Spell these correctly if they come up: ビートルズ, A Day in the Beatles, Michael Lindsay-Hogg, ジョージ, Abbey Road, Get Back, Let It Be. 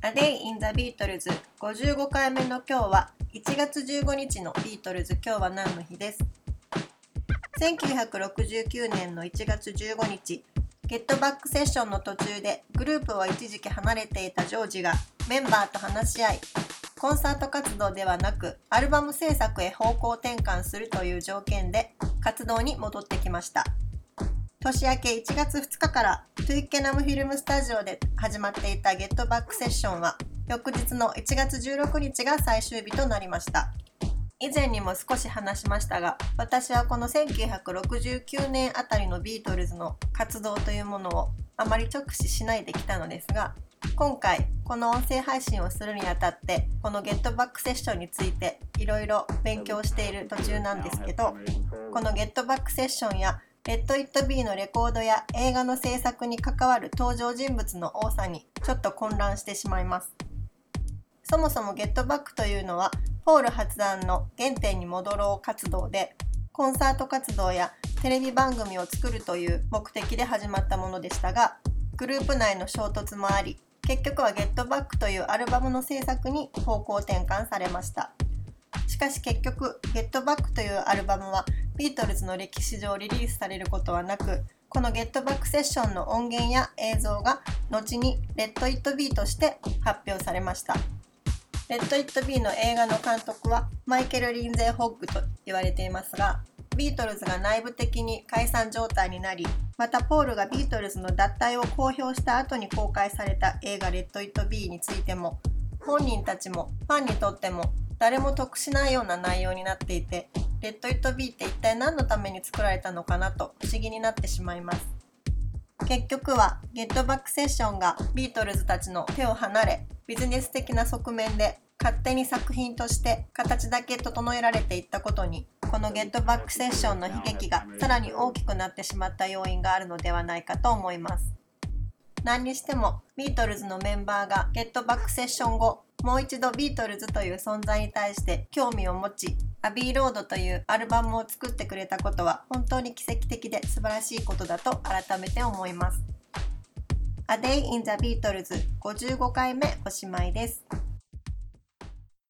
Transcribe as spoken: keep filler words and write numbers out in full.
A Day in the Beatles ごじゅうごかいめの今日は、いちがつじゅうごにちのビートルズ今日は何の日です。せんきゅうひゃくろくじゅうきゅうねんのいちがつじゅうごにち、ゲットバックセッションの途中でグループを一時期離れていたジョージがメンバーと話し合い、コンサート活動ではなくアルバム制作へ方向転換するという条件で活動に戻ってきました。年明けいちがつふつかからトゥイッケナムフィルムスタジオで始まっていたゲットバックセッションは、翌日のいちがつじゅうろくにちが最終日となりました。以前にも少し話しましたが、私はこのせんきゅうひゃくろくじゅうきゅうねんあたりのビートルズの活動というものをあまり直視しないできたのですが、今回この音声配信をするにあたってこのゲットバックセッションについていろいろ勉強している途中なんですけど、このゲットバックセッションやレッド・イット・ビーのレコードや映画の制作に関わる登場人物の多さにちょっと混乱してしまいます。そもそもゲットバックというのはポール発案の原点に戻ろう活動で、コンサート活動やテレビ番組を作るという目的で始まったものでしたが、グループ内の衝突もあり、結局はゲットバックというアルバムの制作に方向転換されました。しかし結局ゲットバックというアルバムはビートルズの歴史上リリースされることはなく、このゲットバックセッションの音源や映像が後にレッド・イット・ビーとして発表されました。レッド・イット・ビーの映画の監督はマイケル・リンゼー・ホッグと言われていますが、ビートルズが内部的に解散状態になり、またポールがビートルズの脱退を公表した後に公開された映画レッド・イット・ビーについても、本人たちもファンにとっても誰も得しないような内容になっていて、レッド・イット・ビーって一体何のために作られたのかなと不思議になってしまいます。結局はゲットバックセッションがビートルズたちの手を離れ、ビジネス的な側面で勝手に作品として形だけ整えられていったことに、このゲットバックセッションの悲劇がさらに大きくなってしまった要因があるのではないかと思います。何にしてもビートルズのメンバーがゲットバックセッション後、もう一度ビートルズという存在に対して興味を持ち、アビーロードというアルバムを作ってくれたことは本当に奇跡的で素晴らしいことだと改めて思います。A Day in the Beatles ごじゅうごかいめおしまいです。